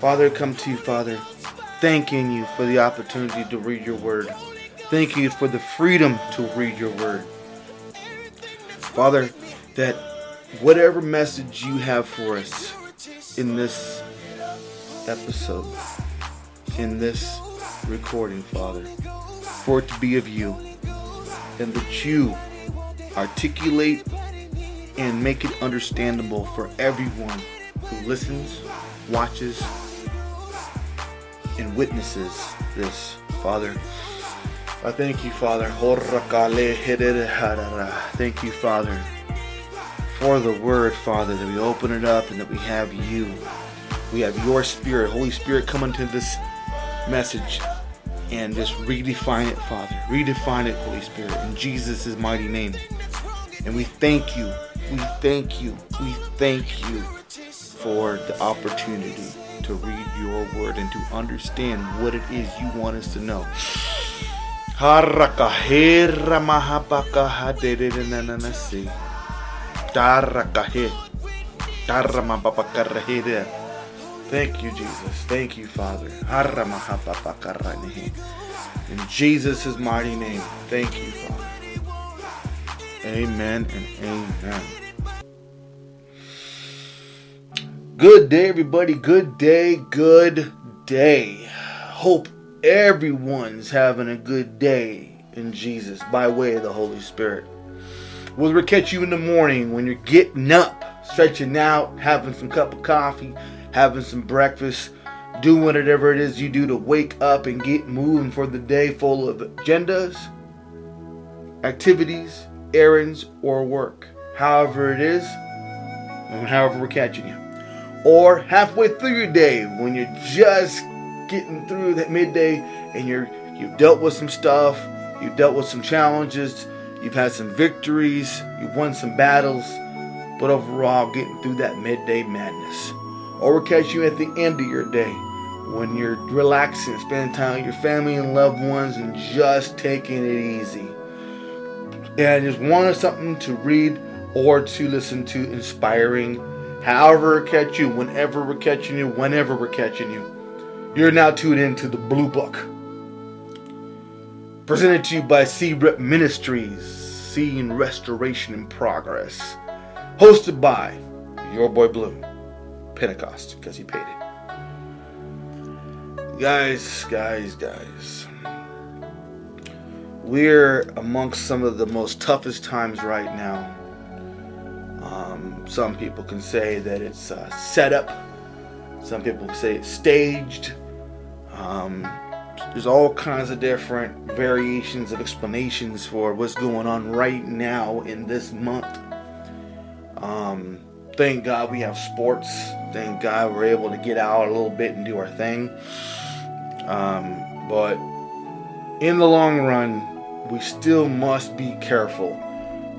Father, come to you, Father, thanking you for the opportunity to read your word. Thank you for the freedom to read your word. Father, that whatever message you have for us in this episode, in this recording, Father, for it to be of you, and that you articulate and make it understandable for everyone who listens, watches, and witnesses this, Father. I thank you, Father. Thank you, Father, for the word, Father, that we open it up and that we have you. We have your Spirit, Holy Spirit, come into this message and just redefine it, Father. Redefine it, Holy Spirit, in Jesus' mighty name. And we thank you, we thank you, we thank you for the opportunity to read your word and to understand what it is you want us to know. Thank you, Jesus. Thank you, Father. In Jesus' mighty name. Thank you, Father. Amen and amen. Good day, everybody. Good day. Good day. Hope everyone's having a good day in Jesus by way of the Holy Spirit. We'll catch you in the morning when you're getting up, stretching out, having some cup of coffee, having some breakfast, doing whatever it is you do to wake up and get moving for the day full of agendas, activities, errands, or work. However it is, and however we're catching you. Or halfway through your day when you're just getting through that midday and you've dealt with some stuff, you've dealt with some challenges, you've had some victories, you've won some battles, but overall getting through that midday madness. Or we'll catch you at the end of your day when you're relaxing, spending time with your family and loved ones and just taking it easy. And just wanting something to read or to listen to, inspiring. However we'll catch you, whenever we're catching you, whenever we're catching you. You're now tuned into the Blue Book, presented to you by C-Rep Ministries, Seeing Restoration in Progress. Hosted by your boy Blue. Pentecost, because he paid it. Guys. We're amongst some of the most toughest times right now. Some people can say that it's set up. Some people can say it's staged. There's all kinds of different variations of explanations for what's going on right now in this month. Thank God we have sports. Thank God we're able to get out a little bit and do our thing. But in the long run, we still must be careful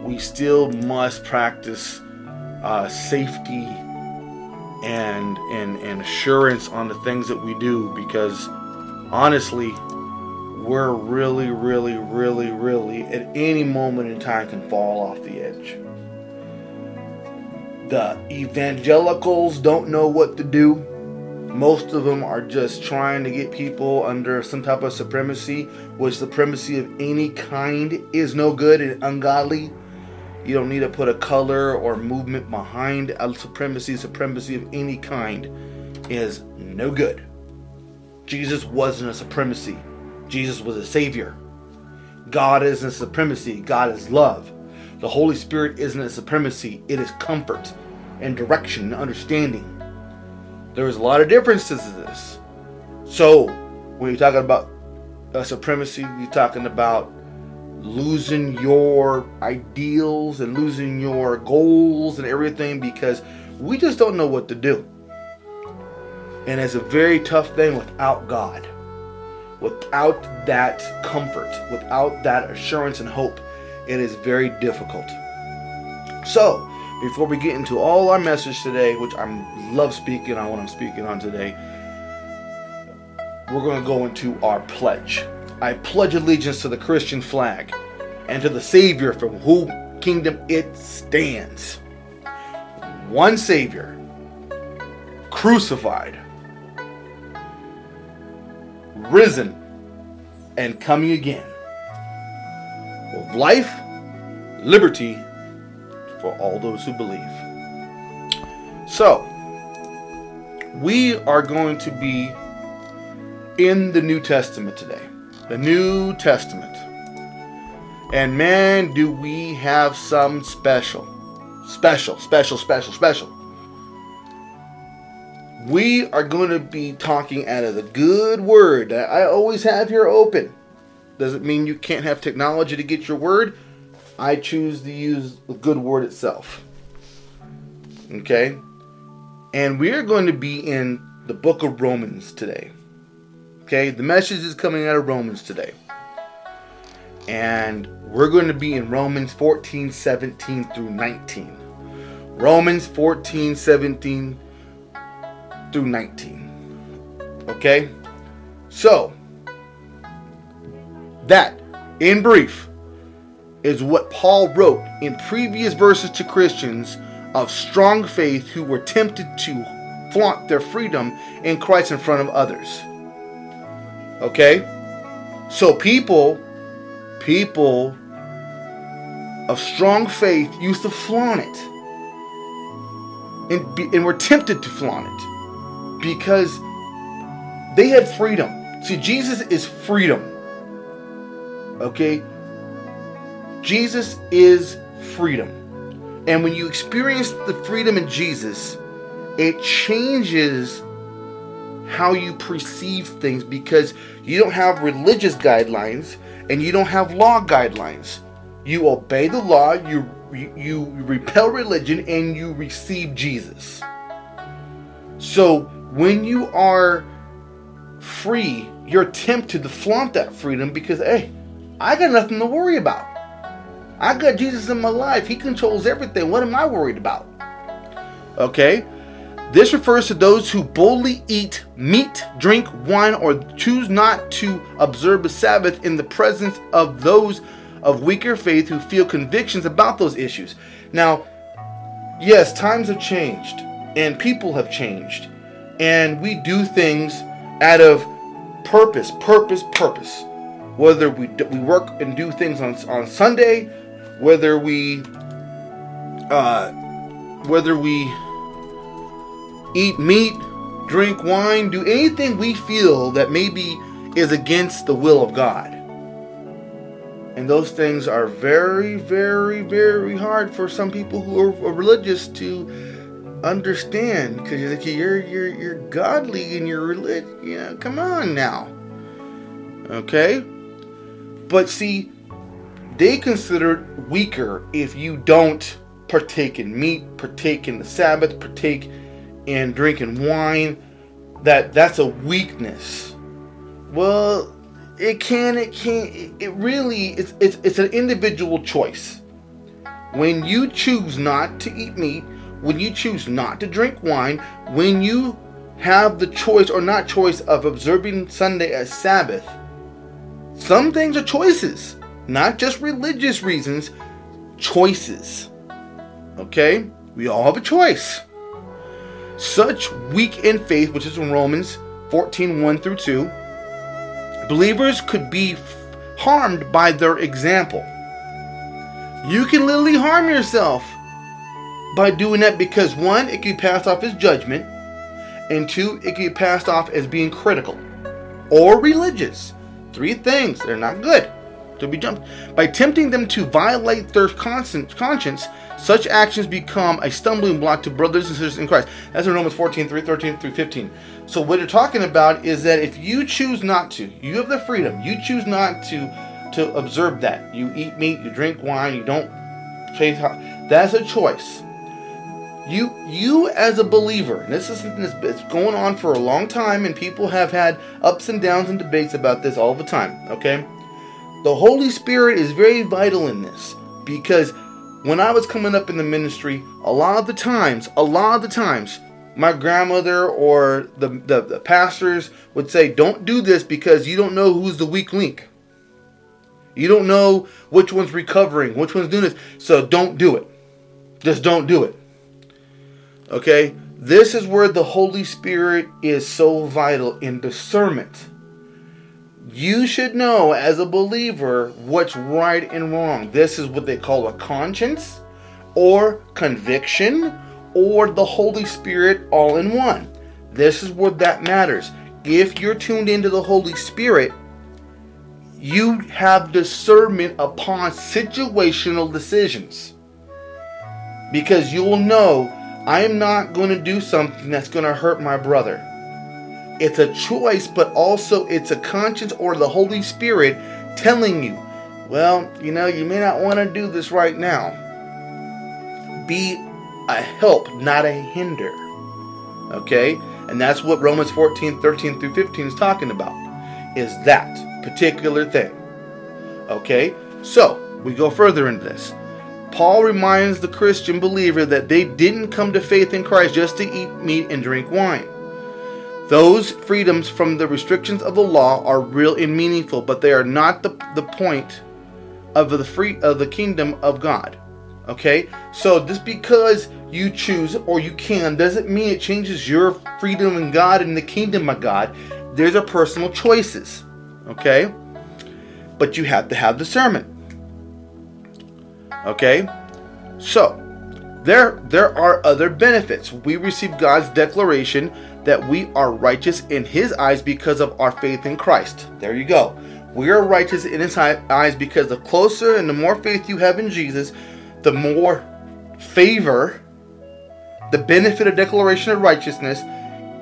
we still must practice safety and assurance on the things that we do, because honestly, we're really at any moment in time can fall off the edge. The evangelicals don't know what to do. Most of them are just trying to get people under some type of supremacy, which supremacy of any kind is no good and ungodly. You don't need to put a color or movement behind a supremacy. Supremacy of any kind is no good. Jesus wasn't a supremacy. Jesus was a savior. God isn't a supremacy. God is love. The Holy Spirit isn't a supremacy. It is comfort and direction and understanding. There's a lot of differences to this. So, when you're talking about a supremacy, you're talking about losing your ideals and losing your goals and everything, because we just don't know what to do. And it's a very tough thing without God, without that comfort, without that assurance and hope. It is very difficult. So, before we get into all our message today, which I love speaking on what I'm speaking on today, we're going to go into our pledge. I pledge allegiance to the Christian flag and to the Savior from whose kingdom it stands. One Savior, crucified, risen, and coming again. Of life, liberty, for all those who believe. So, we are going to be in the New Testament today. The New Testament. And man, do we have some special. We are going to be talking out of the good word that I always have here open. Doesn't mean you can't have technology to get your word. I choose to use the good word itself. Okay? And we are going to be in the book of Romans today. Okay? The message is coming out of Romans today. And we're going to be in Romans 14, 17 through 19. Romans 14, 17 through 19. Okay? So, that, in brief, is what Paul wrote in previous verses to Christians of strong faith who were tempted to flaunt their freedom in Christ in front of others. Okay? So people of strong faith used to flaunt it and were tempted to flaunt it because they had freedom. See, Jesus is freedom. Okay? Jesus is freedom. And when you experience the freedom in Jesus, it changes how you perceive things, because you don't have religious guidelines and you don't have law guidelines. You obey the law, you repel religion, and you receive Jesus. So when you are free, you're tempted to flaunt that freedom because, hey, I got nothing to worry about. I got Jesus in my life. He controls everything. What am I worried about? Okay? This refers to those who boldly eat meat, drink wine, or choose not to observe the Sabbath in the presence of those of weaker faith who feel convictions about those issues. Now, yes, times have changed, and people have changed, and we do things out of purpose. Whether we work and do things on Sunday, whether we eat meat, drink wine, do anything we feel that maybe is against the will of God. And those things are very, very, very hard for some people who are religious to understand, because you're godly and you're religious. You know, come on now, okay. But see, they considered weaker if you don't partake in meat, partake in the Sabbath, partake in drinking wine. That's a weakness. Well, it really it's an individual choice. when you choose not to eat meat, when you choose not to drink wine, when you have the choice or not choice of observing Sunday as Sabbath. Some things are choices, not just religious reasons, choices. Okay? We all have a choice. Such weak in faith, which is in Romans 14:1-2, believers could be harmed by their example. You can literally harm yourself by doing that because, one, it can be passed off as judgment, and two, it can be passed off as being critical or religious. Three things that are not good to be jumped. By tempting them to violate their conscience, such actions become a stumbling block to brothers and sisters in Christ. That's in Romans 14:13-15. So what they're talking about is that if you choose not to, you have the freedom. You choose not to observe that. You eat meat, you drink wine, you don't chase. That's a choice. You as a believer, and this is it's going on for a long time, and people have had ups and downs and debates about this all the time. Okay, the Holy Spirit is very vital in this, because when I was coming up in the ministry, a lot of the times, my grandmother or the pastors would say, "Don't do this because you don't know who's the weak link. You don't know which one's recovering, which one's doing this. So don't do it. Just don't do it." Okay, this is where the Holy Spirit is so vital in discernment. You should know as a believer what's right and wrong. This is what they call a conscience or conviction or the Holy Spirit all in one. This is where that matters. If you're tuned into the Holy Spirit, you have discernment upon situational decisions, because you will know, I am not going to do something that's going to hurt my brother. It's a choice, but also it's a conscience or the Holy Spirit telling you, well, you know, you may not want to do this right now. Be a help, not a hinder. Okay? And that's what Romans 14:13-15 is talking about, is that particular thing. Okay? So, we go further into this. Paul reminds the Christian believer that they didn't come to faith in Christ just to eat meat and drink wine. Those freedoms from the restrictions of the law are real and meaningful, but they are not the point of the kingdom of God. Okay? So just because you choose or you can doesn't mean it changes your freedom in God and the kingdom of God. These are personal choices. Okay? But you have to have discernment. Okay, so there are other benefits. We receive God's declaration that we are righteous in His eyes because of our faith in Christ. There you go. We are righteous in His eyes because the closer and the more faith you have in Jesus, the more favor, the benefit of declaration of righteousness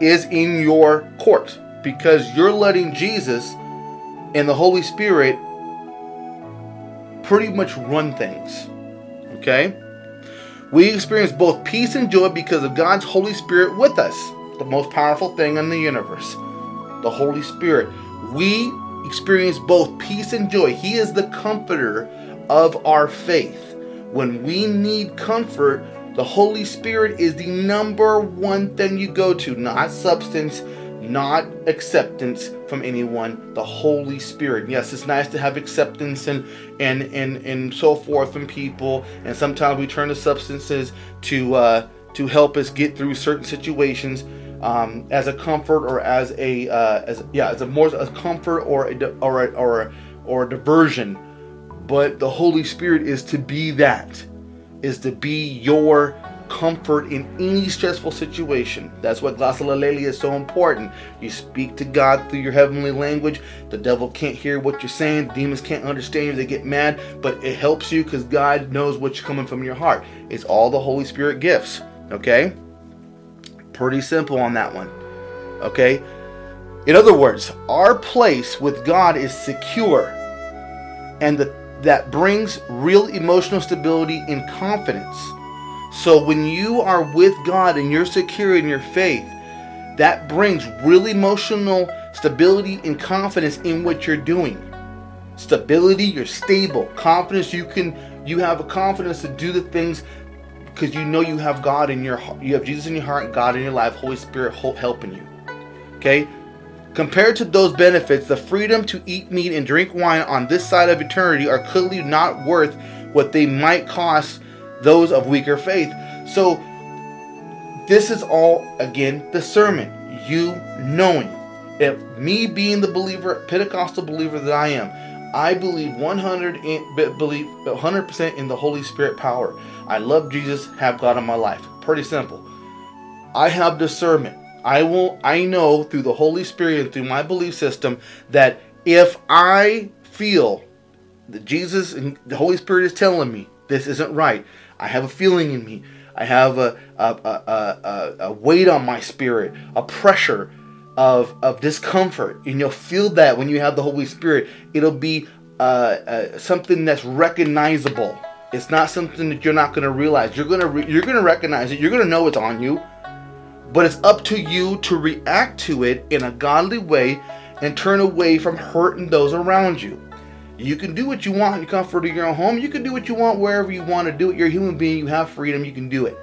is in your court, because you're letting Jesus and the Holy Spirit pretty much run things. Okay? We experience both peace and joy because of God's Holy Spirit with us. The most powerful thing in the universe. The Holy Spirit. We experience both peace and joy. He is the comforter of our faith. When we need comfort, the Holy Spirit is the number one thing you go to. Not substance, not acceptance from anyone, the Holy Spirit. Yes, it's nice to have acceptance and so forth from people, and sometimes we turn to substances to help us get through certain situations as a comfort or as a comfort or a diversion. But the Holy Spirit is to be your comfort in any stressful situation. That's what glossolalia is so important. You speak to God through your heavenly language. The devil can't hear what you're saying. The demons can't understand you. They get mad, but it helps you because God knows what's coming from your heart. It's all the Holy Spirit gifts. Okay? Pretty simple on that one. Okay? In other words, our place with God is secure, and that brings real emotional stability and confidence. So when you are with God and you're secure in your faith, that brings real emotional stability and confidence in what you're doing. Stability, you're stable. Confidence, you can You have a confidence to do the things because you know you have God in your heart. You have Jesus in your heart, God in your life, Holy Spirit helping you. Okay? Compared to those benefits, the freedom to eat meat and drink wine on this side of eternity are clearly not worth what they might cost those of weaker faith. So, this is all, again, discernment. You knowing. If me being the believer, Pentecostal believer that I am, I believe 100% in the Holy Spirit power. I love Jesus, have God in my life. Pretty simple. I have discernment. I know through the Holy Spirit and through my belief system that if I feel that Jesus and the Holy Spirit is telling me this isn't right, I have a feeling in me, I have a weight on my spirit, a pressure of discomfort, and you'll feel that when you have the Holy Spirit. It'll be something that's recognizable. It's not something that you're not going to realize. You're going to recognize it. You're going to know it's on you. But it's up to you to react to it in a godly way and turn away from hurting those around you. You can do what you want in the comfort of your own home. You can do what you want wherever you want to do it. You're a human being. You have freedom. You can do it.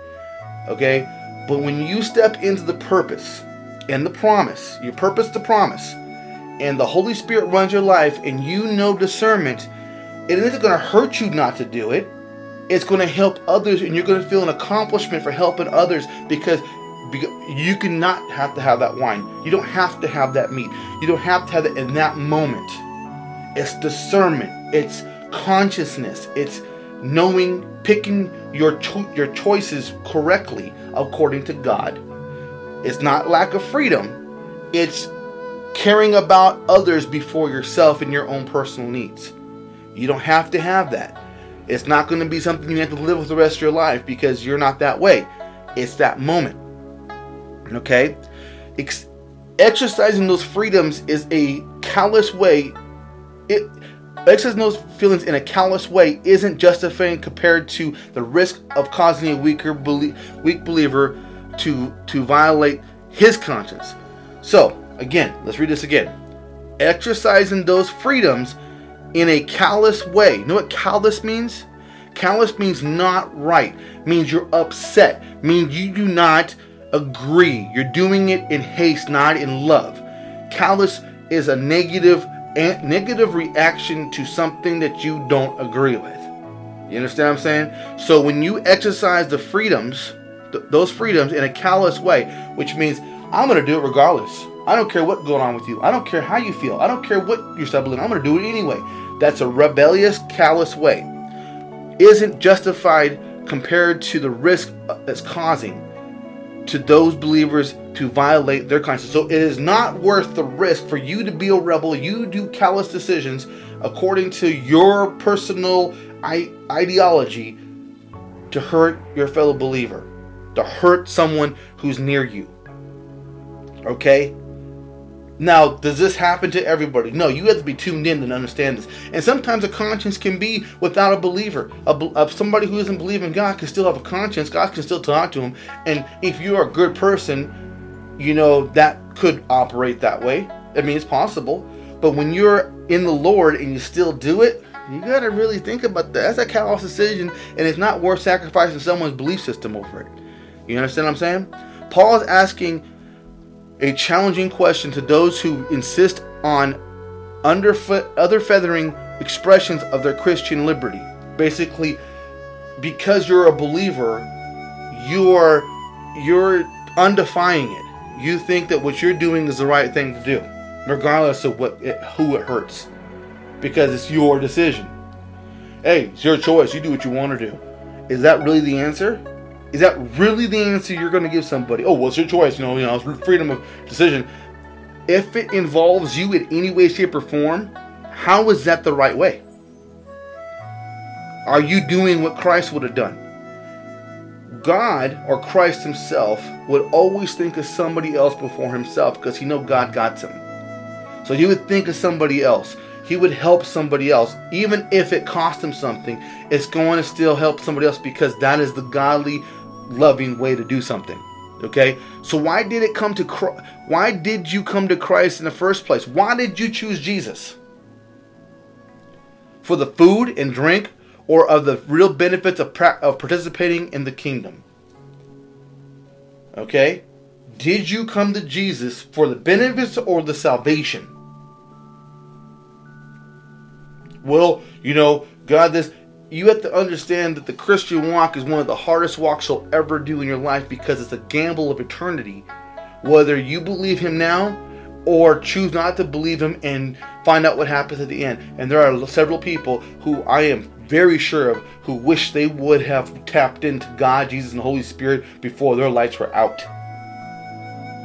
Okay? But when you step into the purpose and the promise, your purpose to promise, and the Holy Spirit runs your life and you know discernment, it isn't going to hurt you not to do it. It's going to help others, and you're going to feel an accomplishment for helping others because you cannot have to have that wine. You don't have to have that meat. You don't have to have it in that moment. It's discernment. It's consciousness. It's knowing, picking your choices correctly according to God. It's not lack of freedom. It's caring about others before yourself and your own personal needs. You don't have to have that. It's not going to be something you have to live with the rest of your life because you're not that way. It's that moment. Okay? Exercising those freedoms is a callous way. Exercising those feelings in a callous way isn't justifying compared to the risk of causing a weak believer to violate his conscience. So, again, let's read this again. Exercising those freedoms in a callous way. You know what callous means? Callous means not right. Means you're upset. Means you do not agree. You're doing it in haste, not in love. Callous is a negative reaction to something that you don't agree with. You understand what I'm saying? So when you exercise the freedoms, those freedoms in a callous way, which means I'm going to do it regardless. I don't care what's going on with you. I don't care how you feel. I don't care what you're stumbling. I'm going to do it anyway. That's a rebellious, callous way. Isn't justified compared to the risk that's causing to those believers to violate their conscience. So it is not worth the risk for you to be a rebel. You do callous decisions according to your personal ideology to hurt your fellow believer, to hurt someone who's near you. Okay? Now, does this happen to everybody? No, you have to be tuned in and understand this. And sometimes a conscience can be without a believer. Somebody who doesn't believe in God can still have a conscience. God can still talk to him. And if you're a good person, you know, that could operate that way. I mean, it's possible. But when you're in the Lord and you still do it, you got to really think about that. That's a callous decision, and it's not worth sacrificing someone's belief system over it. You understand what I'm saying? Paul is asking a challenging question to those who insist on other feathering expressions of their Christian liberty. Basically, because you're a believer, you're undefying it. You think that what you're doing is the right thing to do, regardless of who it hurts, because it's your decision. Hey, it's your choice. You do what you want to do. Is that really the answer? Is that really the answer you're going to give somebody? Oh, well, it's your choice. You know, it's freedom of decision. If it involves you in any way, shape, or form, how is that the right way? Are you doing what Christ would have done? God, or Christ himself, would always think of somebody else before himself because he knows God got him. So he would think of somebody else. He would help somebody else. Even if it cost him something, it's going to still help somebody else because that is the godly, loving way to do something. Okay? So why did you come to Christ in the first place? Why did you choose Jesus? For the food and drink or of the real benefits of participating in the kingdom. Okay? Did you come to Jesus for the benefits or the salvation? Well, you know, God, this... You have to understand that the Christian walk is one of the hardest walks you'll ever do in your life, because it's a gamble of eternity. Whether you believe him now or choose not to believe him and find out what happens at the end. And there are several people who I am very sure of who wish they would have tapped into God, Jesus, and the Holy Spirit before their lights were out.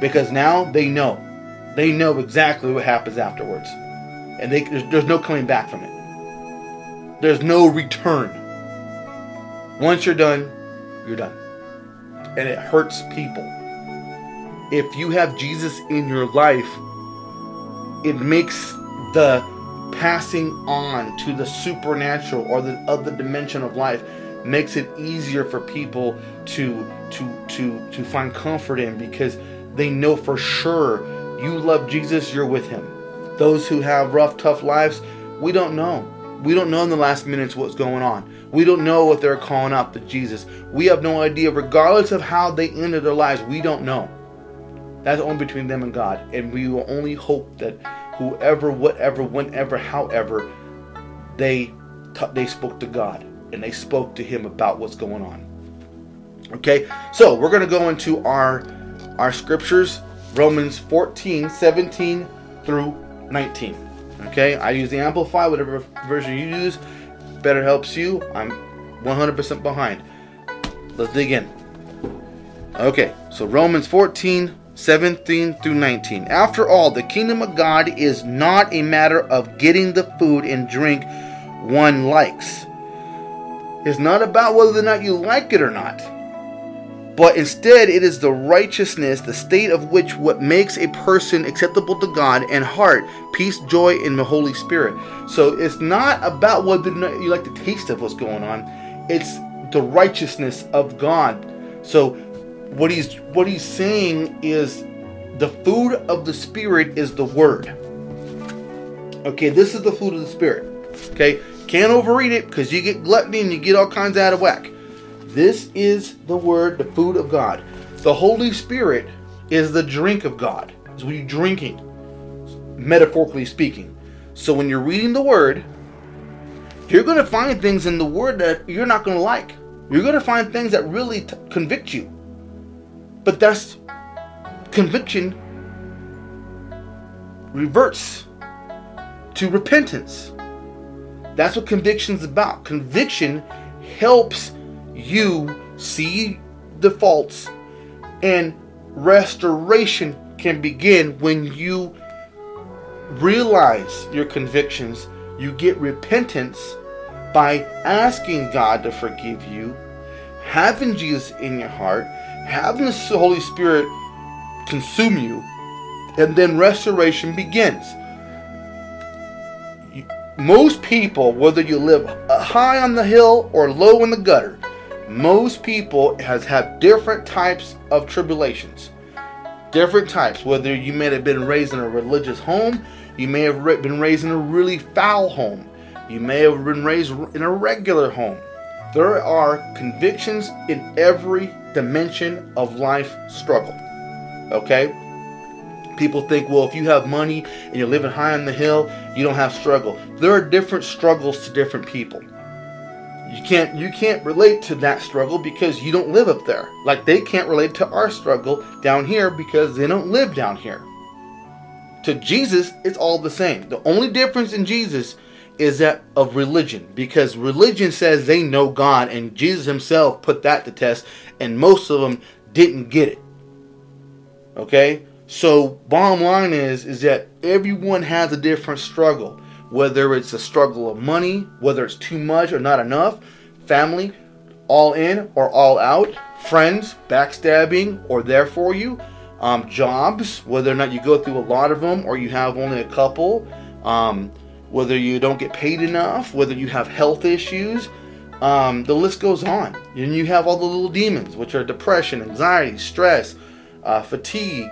Because now they know. They know exactly what happens afterwards. And there's no coming back from it. There's no return. Once you're done, you're done. And it hurts people. If you have Jesus in your life, it makes the passing on to the supernatural or the other dimension of life, makes it easier for people to find comfort in, because they know for sure you love Jesus, you're with him. Those who have rough, tough lives, we don't know. We don't know in the last minutes what's going on. We don't know if they're calling out to Jesus. We have no idea, regardless of how they ended their lives. We don't know. That's only between them and God. And we will only hope that whoever, whatever, whenever, however, they spoke to God. And they spoke to him about what's going on. Okay? So, we're going to go into our scriptures. Romans 14:17 through 19. Okay, I use the Amplify, whatever version you use, better helps you. I'm 100% behind. Let's dig in. Okay, so Romans 14:17 through 19. After all, the kingdom of God is not a matter of getting the food and drink one likes. It's not about whether or not you like it or not. But instead, it is the righteousness, the state of which what makes a person acceptable to God, and heart, peace, joy, in the Holy Spirit. So it's not about whether you like the taste of what's going on. It's the righteousness of God. So what he's saying is the food of the Spirit is the Word. Okay, this is the food of the Spirit. Okay, can't overeat it because you get gluttony and you get all kinds out of whack. This is the Word, the food of God. The Holy Spirit is the drink of God. It's what you're drinking, metaphorically speaking. So when you're reading the Word, you're going to find things in the Word that you're not going to like. You're going to find things that really convict you. But that's conviction reverts to repentance. That's what conviction's about. Conviction helps you see the faults, and restoration can begin when you realize your convictions. You get repentance by asking God to forgive you, having Jesus in your heart, having the Holy Spirit consume you, and then restoration begins. Most people, whether you live high on the hill or low in the gutter, most people have different types of tribulations. Different types. Whether you may have been raised in a religious home, you may have been raised in a really foul home, you may have been raised in a regular home. There are convictions in every dimension of life struggle. Okay? People think, well, if you have money and you're living high on the hill, you don't have struggle. There are different struggles to different people. You can't relate to that struggle because you don't live up there. Like they can't relate to our struggle down here because they don't live down here. To Jesus, it's all the same. The only difference in Jesus is that of religion, because religion says they know God, and Jesus himself put that to test, and most of them didn't get it. Okay? So bottom line is that everyone has a different struggle. Whether it's a struggle of money, whether it's too much or not enough, family, all in or all out, friends, backstabbing or there for you, jobs, whether or not you go through a lot of them or you have only a couple, whether you don't get paid enough, whether you have health issues, the list goes on. And you have all the little demons, which are depression, anxiety, stress, fatigue,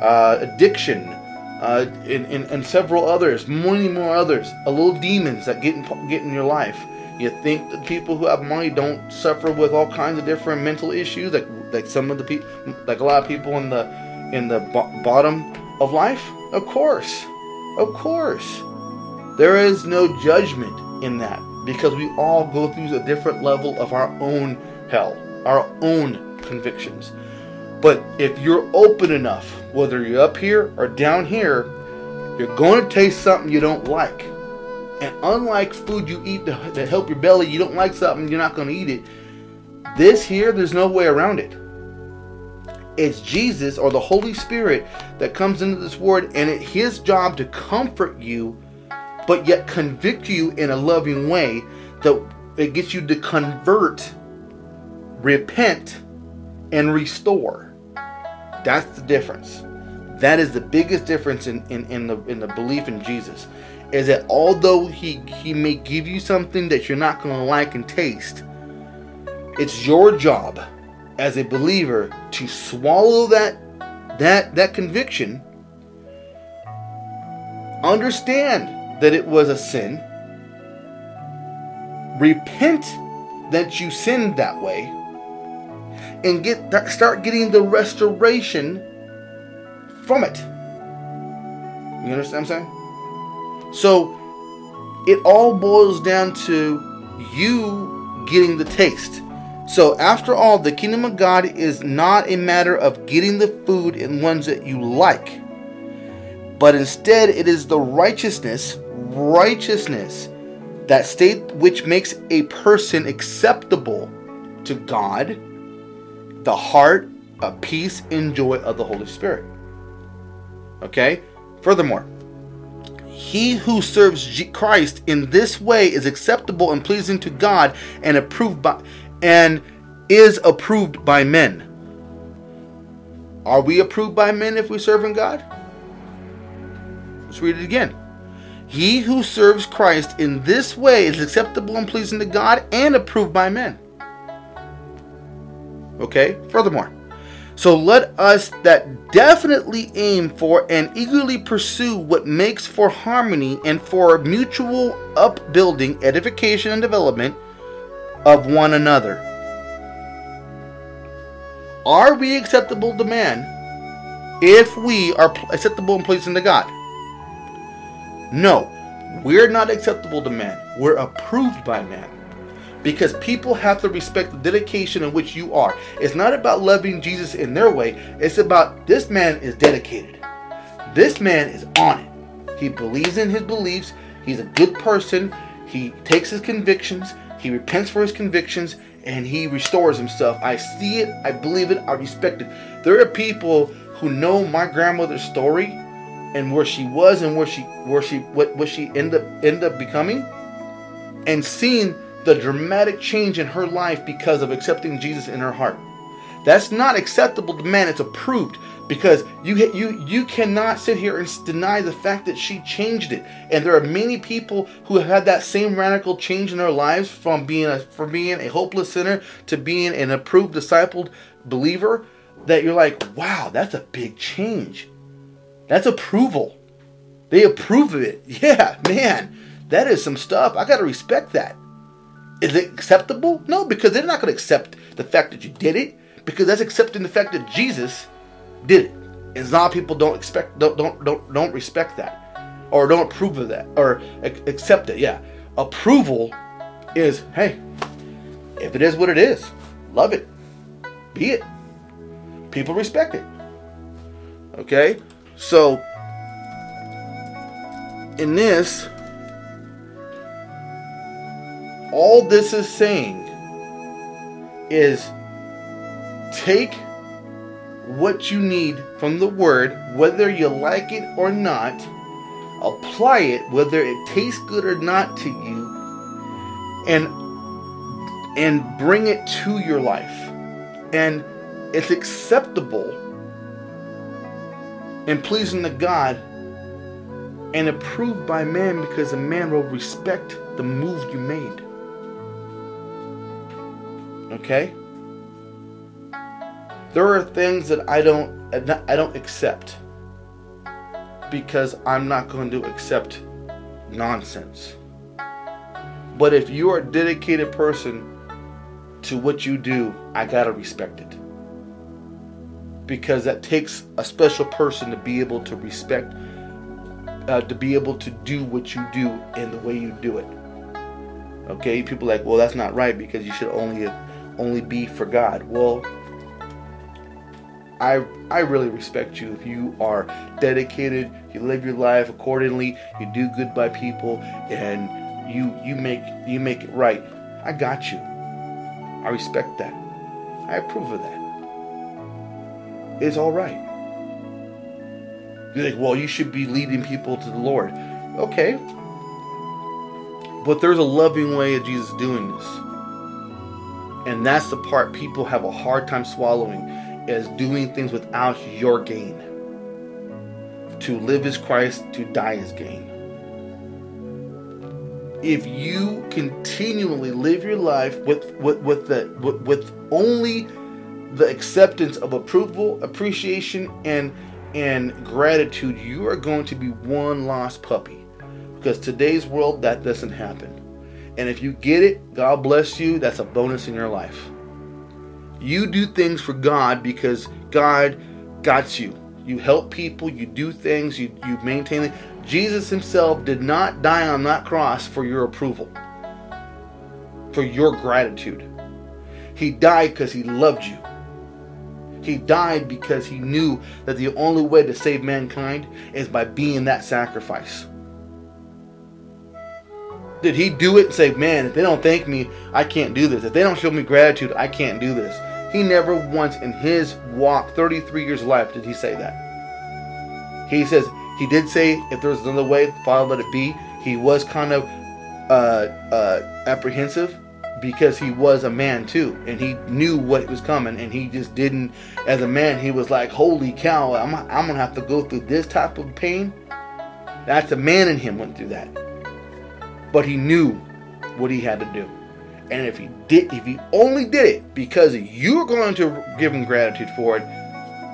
addiction, and several others, many more others, a little demons that get in your life. You think that people who have money don't suffer with all kinds of different mental issues, like some of the people, like a lot of people in the bottom of life? Of course. There is no judgment in that, because we all go through a different level of our own hell, our own convictions. But if you're open enough, whether you're up here or down here, you're going to taste something you don't like. And unlike food you eat to help your belly, you don't like something, you're not going to eat it. This here, there's no way around it. It's Jesus or the Holy Spirit that comes into this word, and it's his job to comfort you, but yet convict you in a loving way that it gets you to convert, repent, and restore. That's the difference. That is the biggest difference in the belief in Jesus. Is that although he may give you something that you're not going to like and taste, it's your job as a believer to swallow that conviction, understand that it was a sin, repent that you sinned that way, and start getting the restoration from it. You understand what I'm saying? So, it all boils down to you getting the taste. So, after all, the kingdom of God is not a matter of getting the food and ones that you like, but instead it is the righteousness, that state which makes a person acceptable to God, the heart of peace and joy of the Holy Spirit. Okay? Furthermore, he who serves Christ in this way is acceptable and pleasing to God and is approved by men. Are we approved by men if we serve in God? Let's read it again. He who serves Christ in this way is acceptable and pleasing to God and approved by men. Okay, furthermore. So let us that definitely aim for and eagerly pursue what makes for harmony and for mutual upbuilding, edification, and development of one another. Are we acceptable to man if we are acceptable and pleasing to God? No, we're not acceptable to man. We're approved by man. Because people have to respect the dedication in which you are. It's not about loving Jesus in their way. It's about this man is dedicated. This man is on it. He believes in his beliefs. He's a good person. He takes his convictions. He repents for his convictions. And he restores himself. I see it. I believe it. I respect it. There are people who know my grandmother's story and where she was and what she ended up becoming, and seeing the dramatic change in her life because of accepting Jesus in her heart. That's not acceptable to man. It's approved, because you cannot sit here and deny the fact that she changed it. And there are many people who have had that same radical change in their lives from being a hopeless sinner to being an approved, discipled believer. That you're like, wow, that's a big change. That's approval. They approve of it. Yeah, man, that is some stuff. I got to respect that. Is it acceptable? No, because they're not going to accept the fact that you did it, because that's accepting the fact that Jesus did it. And a lot of people don't respect that, or don't approve of that, or accept it. Yeah, approval is, hey, if it is what it is, love it, be it. People respect it. Okay, so in this. All this is saying is take what you need from the word, whether you like it or not, apply it, whether it tastes good or not to you, and bring it to your life. And it's acceptable and pleasing to God and approved by man, because a man will respect the move you made. Okay? There are things that I don't accept, because I'm not going to accept nonsense. But if you are a dedicated person to what you do, I gotta respect it. Because that takes a special person to be able to respect, to be able to do what you do and the way you do it. Okay, people are like, well, that's not right because you should only be for God. Well, I really respect you if you are dedicated, you live your life accordingly, you do good by people, and you make it right. I got you. I respect that. I approve of that. It's all right. You're like, well, you should be leading people to the Lord. Okay. But there's a loving way of Jesus doing this. And that's the part people have a hard time swallowing, is doing things without your gain. To live is Christ, to die is gain. If you continually live your life with only the acceptance of approval, appreciation, and gratitude, you are going to be one lost puppy. Because today's world, that doesn't happen. And if you get it, God bless you. That's a bonus in your life. You do things for God because God got you. You help people. You do things. You maintain it. Jesus himself did not die on that cross for your approval, for your gratitude. He died because he loved you. He died because he knew that the only way to save mankind is by being that sacrifice. Did he do it and say, man, if they don't thank me, I can't do this. If they don't show me gratitude, I can't do this. He never once in his walk, 33 years of life, did he say that. He says, he did say, if there's another way, Father, let it be. He was kind of apprehensive because he was a man too. And he knew what was coming. And he just didn't, as a man, he was like, holy cow, I'm going to have to go through this type of pain. That's a man in him went through that. But he knew what he had to do. And if he only did it because you were going to give him gratitude for it,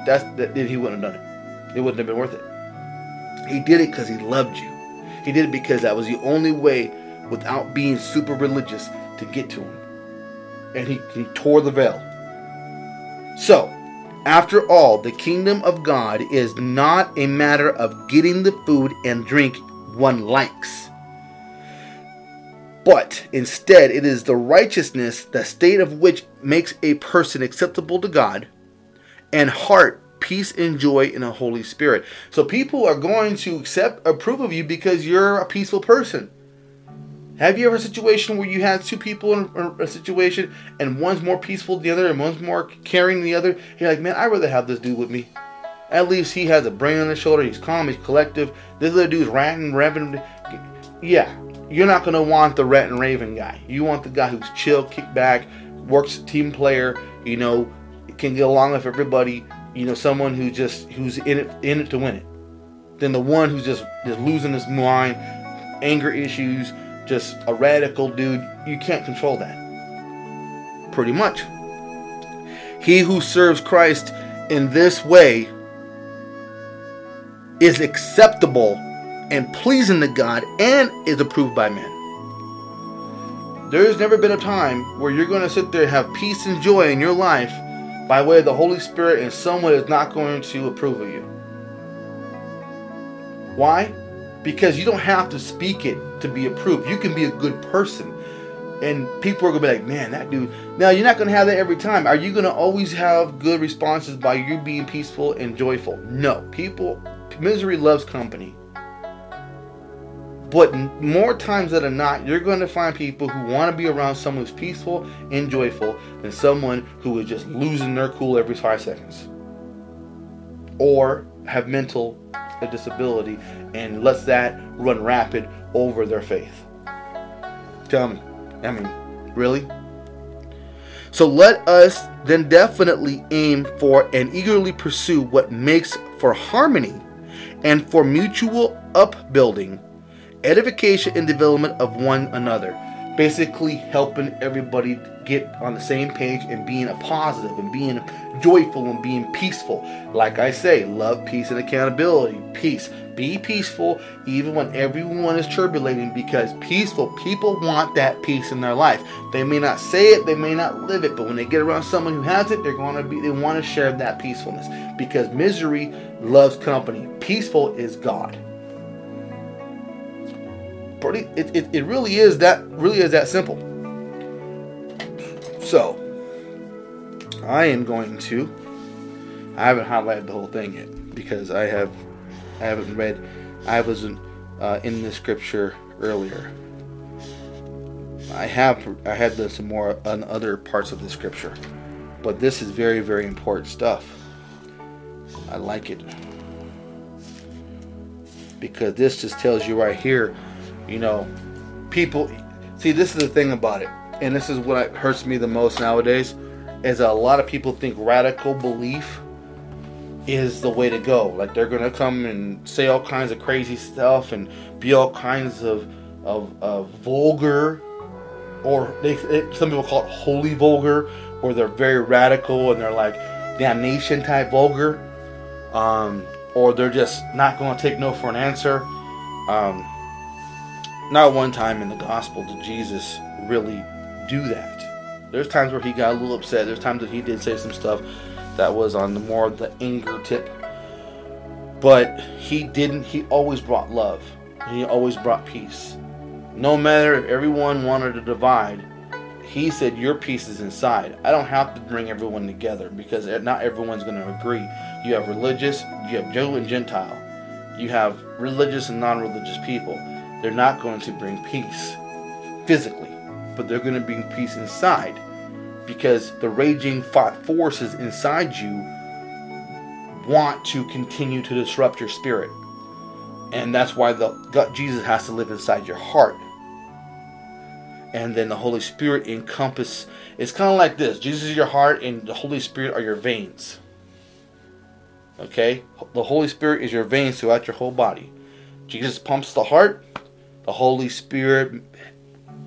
then he wouldn't have done it. It wouldn't have been worth it. He did it because he loved you. He did it because that was the only way, without being super religious, to get to him. And he tore the veil. So, after all, the kingdom of God is not a matter of getting the food and drink one likes. But instead, it is the righteousness, the state of which makes a person acceptable to God, and heart, peace and joy in the Holy Spirit. So people are going to approve of you because you're a peaceful person. Have you ever a situation where you had two people in a situation and one's more peaceful than the other and one's more caring than the other? You're like, man, I'd rather have this dude with me. At least he has a brain on his shoulder. He's calm. He's collective. This other dude's ranting, raving. Yeah, you're not going to want the rat and raven guy. You want the guy who's chill, kick back, works team player, you know, can get along with everybody. You know, someone who's in it to win it. Then the one who's just losing his mind, anger issues, just a radical dude. You can't control that. Pretty much. He who serves Christ in this way is acceptable and pleasing to God and is approved by men. There's never been a time where you're going to sit there and have peace and joy in your life by way of the Holy Spirit, and someone is not going to approve of you. Why? Because you don't have to speak it to be approved. You can be a good person. And people are going to be like, man, that dude. Now, you're not going to have that every time. Are you going to always have good responses by you being peaceful and joyful? No. Misery loves company. But more times than not, you're going to find people who want to be around someone who's peaceful and joyful than someone who is just losing their cool every 5 seconds. Or have mental disability and lets that run rapid over their faith. Tell me. I mean, really? So let us then definitely aim for and eagerly pursue what makes for harmony and for mutual upbuilding, edification and development of one another. basically helping everybody get on the same page and being a positive and being joyful and being peaceful. Like I say, love, peace, and accountability. Peace. Be peaceful even when everyone is turbulating, because peaceful people want that peace in their life. They may not say it, they may not live it, but when they get around someone who has it, they want to share that peacefulness, because misery loves company. Peaceful is God. It really is that. Really is that simple. So, I haven't highlighted the whole thing yet because I haven't read. I wasn't in the scripture earlier. I had some more on other parts of the scripture, but this is very, very important stuff. I like it because this just tells you right here. You know, people see, this is the thing about it, and this is what hurts me the most nowadays, is a lot of people think radical belief is the way to go. Like, they're gonna come and say all kinds of crazy stuff and be all kinds of vulgar, or some people call it holy vulgar, or they're very radical and they're like damnation type vulgar, or they're just not gonna take no for an answer. Not one time in the gospel did Jesus really do that. There's times where he got a little upset. There's times that he did say some stuff that was on the more of the anger tip. But he didn't. He always brought love. He always brought peace. No matter if everyone wanted to divide, he said, your peace is inside. I don't have to bring everyone together because not everyone's going to agree. You have religious, you have Jew and Gentile. You have religious and non-religious people. They're not going to bring peace physically, but they're going to bring peace inside, because the raging forces inside you want to continue to disrupt your spirit. And that's why Jesus has to live inside your heart. And then the Holy Spirit encompasses. It's kind of like this. Jesus is your heart and the Holy Spirit are your veins. Okay? The Holy Spirit is your veins throughout your whole body. Jesus pumps the heart. The Holy Spirit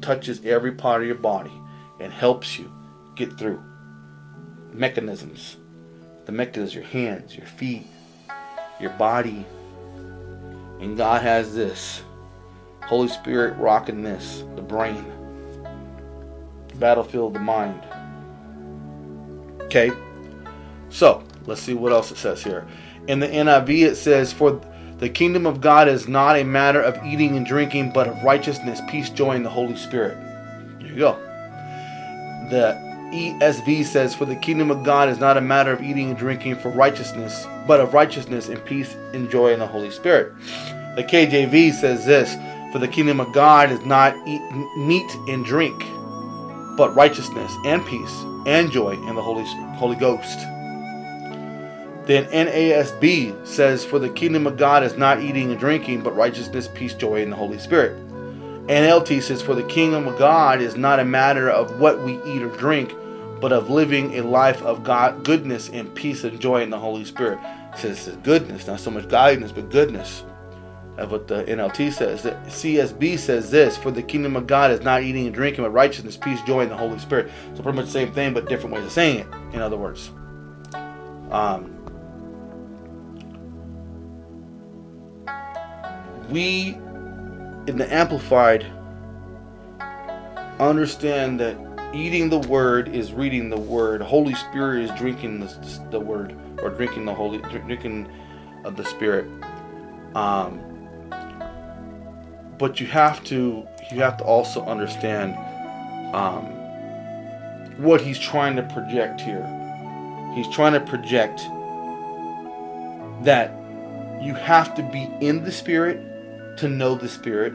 touches every part of your body and helps you get through. Mechanisms. The mechanisms, your hands, your feet, your body. And God has this. Holy Spirit rocking this. The brain. The battlefield of the mind. Okay. So, let's see what else it says here. In the NIV it says, for the kingdom of God is not a matter of eating and drinking, but of righteousness, peace, joy, and the Holy Spirit. There you go. The ESV says, for the kingdom of God is not a matter of eating and drinking for righteousness, but of righteousness and peace and joy in the Holy Spirit. The KJV says this, for the kingdom of God is not meat and drink, but righteousness and peace and joy in the Holy Ghost. Then NASB says, for the kingdom of God is not eating and drinking, but righteousness, peace, joy, and the Holy Spirit. NLT says, for the kingdom of God is not a matter of what we eat or drink, but of living a life of God, goodness and peace and joy in the Holy Spirit. It says goodness, not so much godliness, but goodness. That's what the NLT says. The CSB says this, for the kingdom of God is not eating and drinking, but righteousness, peace, joy, and the Holy Spirit. So pretty much the same thing, but different ways of saying it, in other words. We, in the Amplified, understand that eating the Word is reading the Word. Holy Spirit is drinking the Word, or drinking of the Spirit. But you have to also understand what he's trying to project here. He's trying to project that you have to be in the Spirit to know the Spirit,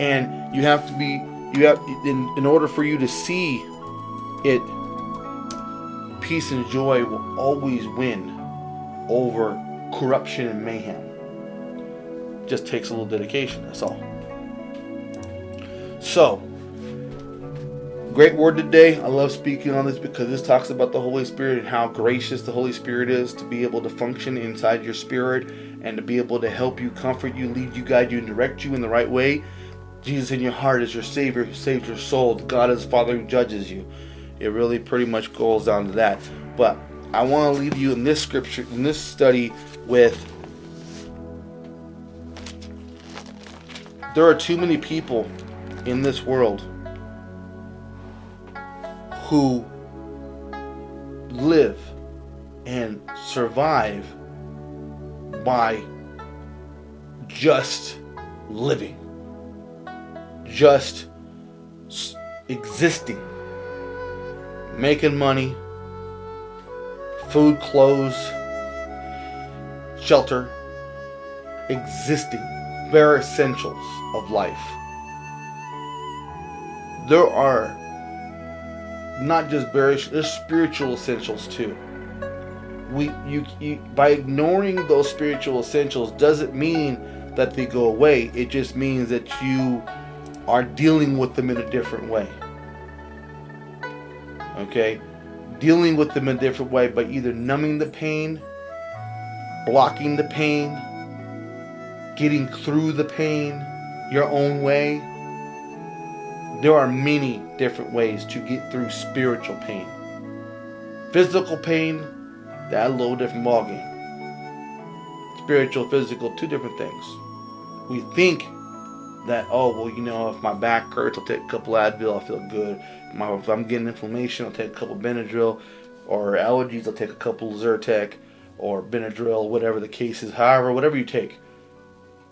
and in order for you to see it, peace and joy will always win over corruption and mayhem. Just takes a little dedication, that's all. So, great word today. I love speaking on this because this talks about the Holy Spirit and how gracious the Holy Spirit is to be able to function inside your spirit and to be able to help you, comfort you, lead you, guide you, and direct you in the right way. Jesus in your heart is your Savior who saved your soul. God is the Father who judges you. It really pretty much goes down to that. But I want to leave you in this scripture, in this study, with there are too many people in this world who live and survive by just living, just existing, making money, food, clothes, shelter, existing, bare essentials of life. There are not just bearish, there's spiritual essentials too. By ignoring those spiritual essentials doesn't mean that they go away. It just means that you are dealing with them in a different way. Okay? Dealing with them in a different way by either numbing the pain, blocking the pain, getting through the pain your own way. There are many different ways to get through spiritual pain. Physical pain, that's a little different ballgame. Spiritual, physical, two different things. We think that, if my back hurts, I'll take a couple Advil, I'll feel good. If I'm getting inflammation, I'll take a couple Benadryl. Or allergies, I'll take a couple Zyrtec or Benadryl, whatever the case is. However, whatever you take.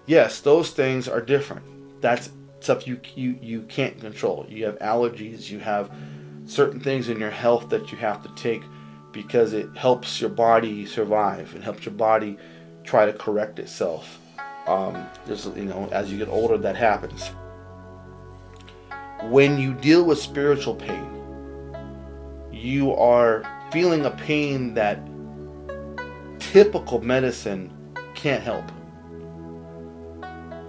Yes, those things are different. That's stuff you can't control. You have allergies, you have certain things in your health that you have to take because it helps your body survive. It helps your body try to correct itself. As you get older, that happens. When you deal with spiritual pain, you are feeling a pain that typical medicine can't help.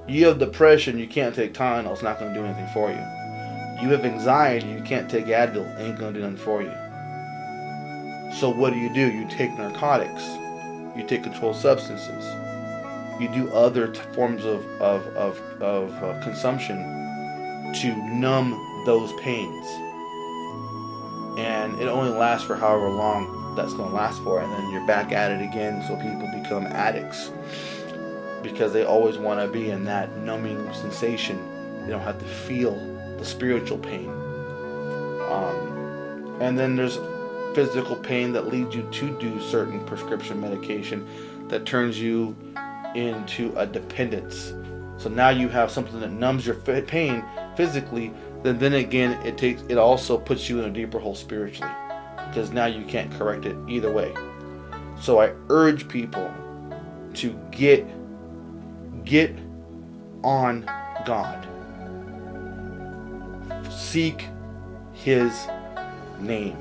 You have depression, you can't take Tylenol, it's not going to do anything for you. You have anxiety, you can't take Advil, it ain't going to do nothing for you. So what do? You take narcotics. You take controlled substances. You do other forms of consumption to numb those pains. And it only lasts for however long that's going to last for. And then you're back at it again, so people become addicts. Because they always want to be in that numbing sensation. They don't have to feel the spiritual pain. And then there's physical pain that leads you to do certain prescription medication that turns you into a dependence. So now you have something that numbs your pain physically, then again it also puts you in a deeper hole spiritually, because now you can't correct it either way. So I urge people to get on God. Seek His name.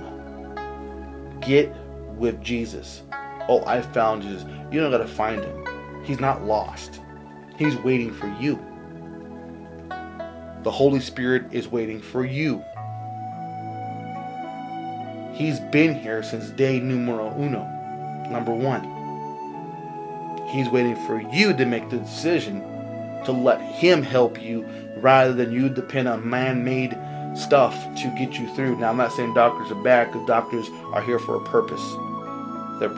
Get with Jesus. Oh, I found Jesus. You don't got to find Him. He's not lost. He's waiting for you. The Holy Spirit is waiting for you. He's been here since day numero uno, number one. He's waiting for you to make the decision to let Him help you rather than you depend on man-made stuff to get you through. Now, I'm not saying doctors are bad, because doctors are here for a purpose.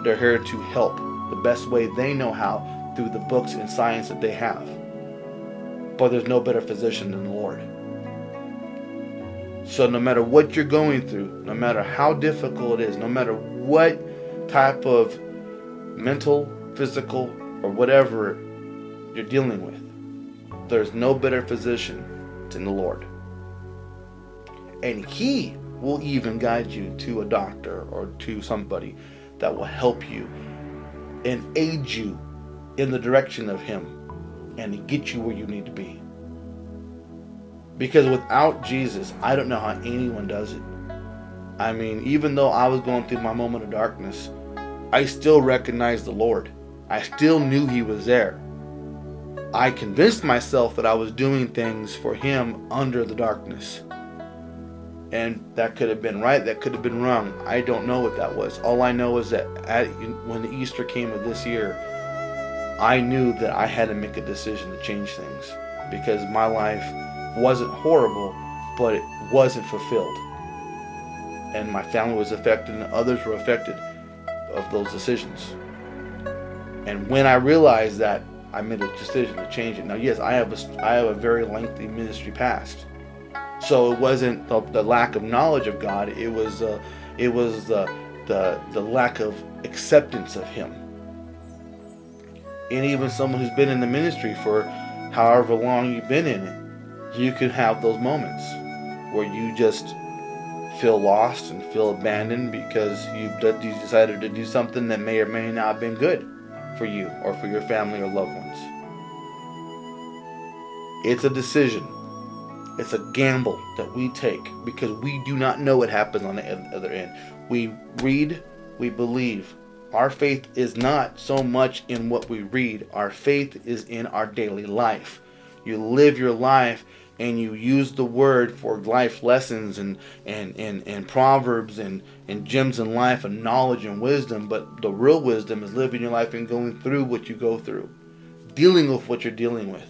They're here to help the best way they know how through the books and science that they have. But there's no better physician than the Lord. So no matter what you're going through, no matter how difficult it is, no matter what type of mental, physical, or whatever you're dealing with, there's no better physician than the Lord. And He will even guide you to a doctor or to somebody that will help you and aid you in the direction of Him and to get you where you need to be. Because without Jesus, I don't know how anyone does it. I mean, even though I was going through my moment of darkness, I still recognized the Lord. I still knew He was there. I convinced myself that I was doing things for Him under the darkness. And that could have been right, that could have been wrong. I don't know what that was. All I know is that when the Easter came of this year, I knew that I had to make a decision to change things, because my life wasn't horrible, but it wasn't fulfilled. And my family was affected, and others were affected of those decisions. And when I realized that, I made a decision to change it. Now, yes, I have a very lengthy ministry past, so it wasn't the lack of knowledge of God. It was the lack of acceptance of Him. And even someone who's been in the ministry for however long you've been in it, you can have those moments where you just feel lost and feel abandoned because you decided to do something that may or may not have been good for you or for your family or loved ones. It's a decision. It's a gamble that we take because we do not know what happens on the other end. We read, we believe. Our faith is not so much in what we read. Our faith is in our daily life. You live your life and you use the word for life lessons and proverbs and gems in life and knowledge and wisdom. But the real wisdom is living your life and going through what you go through, dealing with what you're dealing with,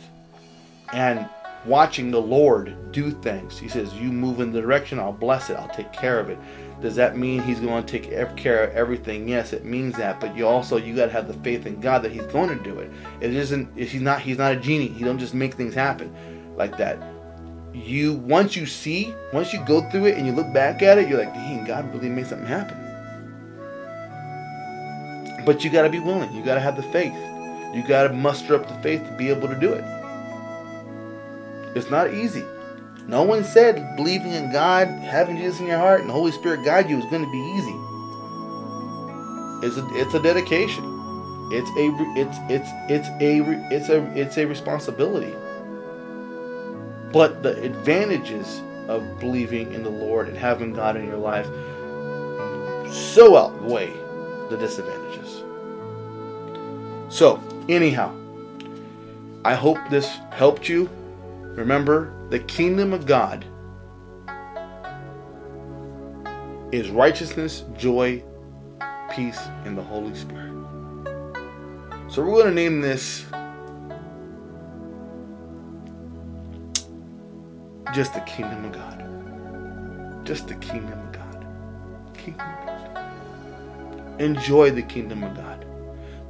and watching the Lord do things. He says, you move in the direction, I'll bless it, I'll take care of it. Does that mean He's going to take care of everything? Yes, it means that. But you got to have the faith in God that He's going to do it. He's not a genie. He don't just make things happen like that. Once you go through it and you look back at it, you're like, dang, God really made something happen. But you got to be willing. You got to have the faith. You got to muster up the faith to be able to do it. It's not easy. No one said believing in God, having Jesus in your heart, and the Holy Spirit guide you is going to be easy. It's a dedication. It's a responsibility. But the advantages of believing in the Lord and having God in your life so outweigh the disadvantages. So, anyhow, I hope this helped you. Remember, the kingdom of God is righteousness, joy, peace, and the Holy Spirit. So we're going to name this just the kingdom of God. Just the kingdom of God. Kingdom of God. Enjoy the kingdom of God.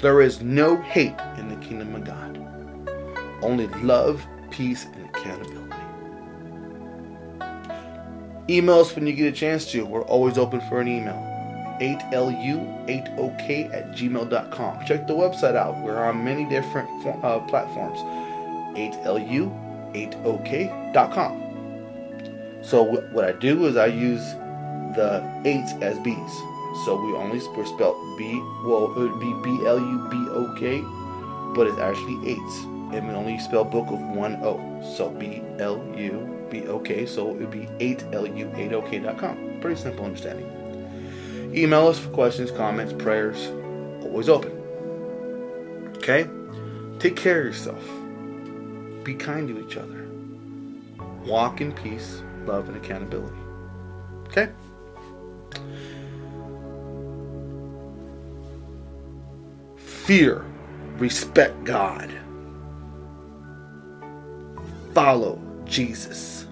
There is no hate in the kingdom of God. Only love, peace, and accountability. Email us when you get a chance to. We're always open for an email. 8lu8ok@gmail.com. Check the website out. We're on many different platforms. 8lu8ok.com. So what I do is I use the 8s as B's. So we're spelled B. Well, it would be BLUBOK, but it's actually 8s. And we only spell book of 1 O. So BLUBOK. So it would be 8lu8ok.com. Pretty simple understanding. Email us for questions, comments, prayers. Always open. Okay? Take care of yourself. Be kind to each other. Walk in peace, love, and accountability. Okay? Fear. Respect God. Follow Jesus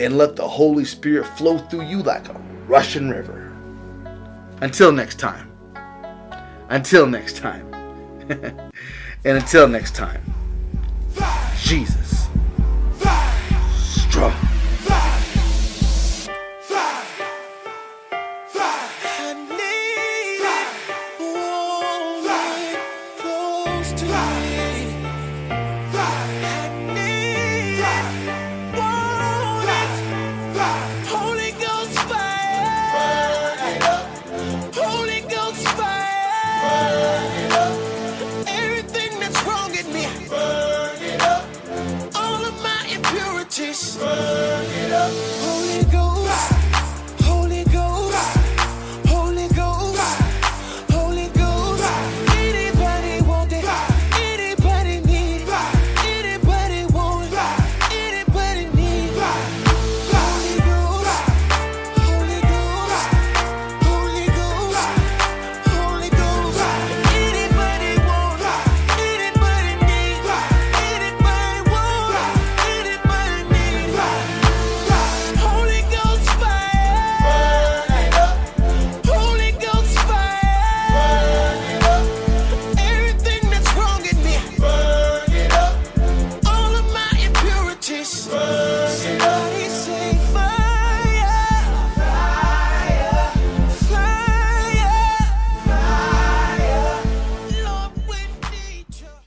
and let the Holy Spirit flow through you like a rushing river. Until next time. And until next time, Jesus, strong. I need it. Close to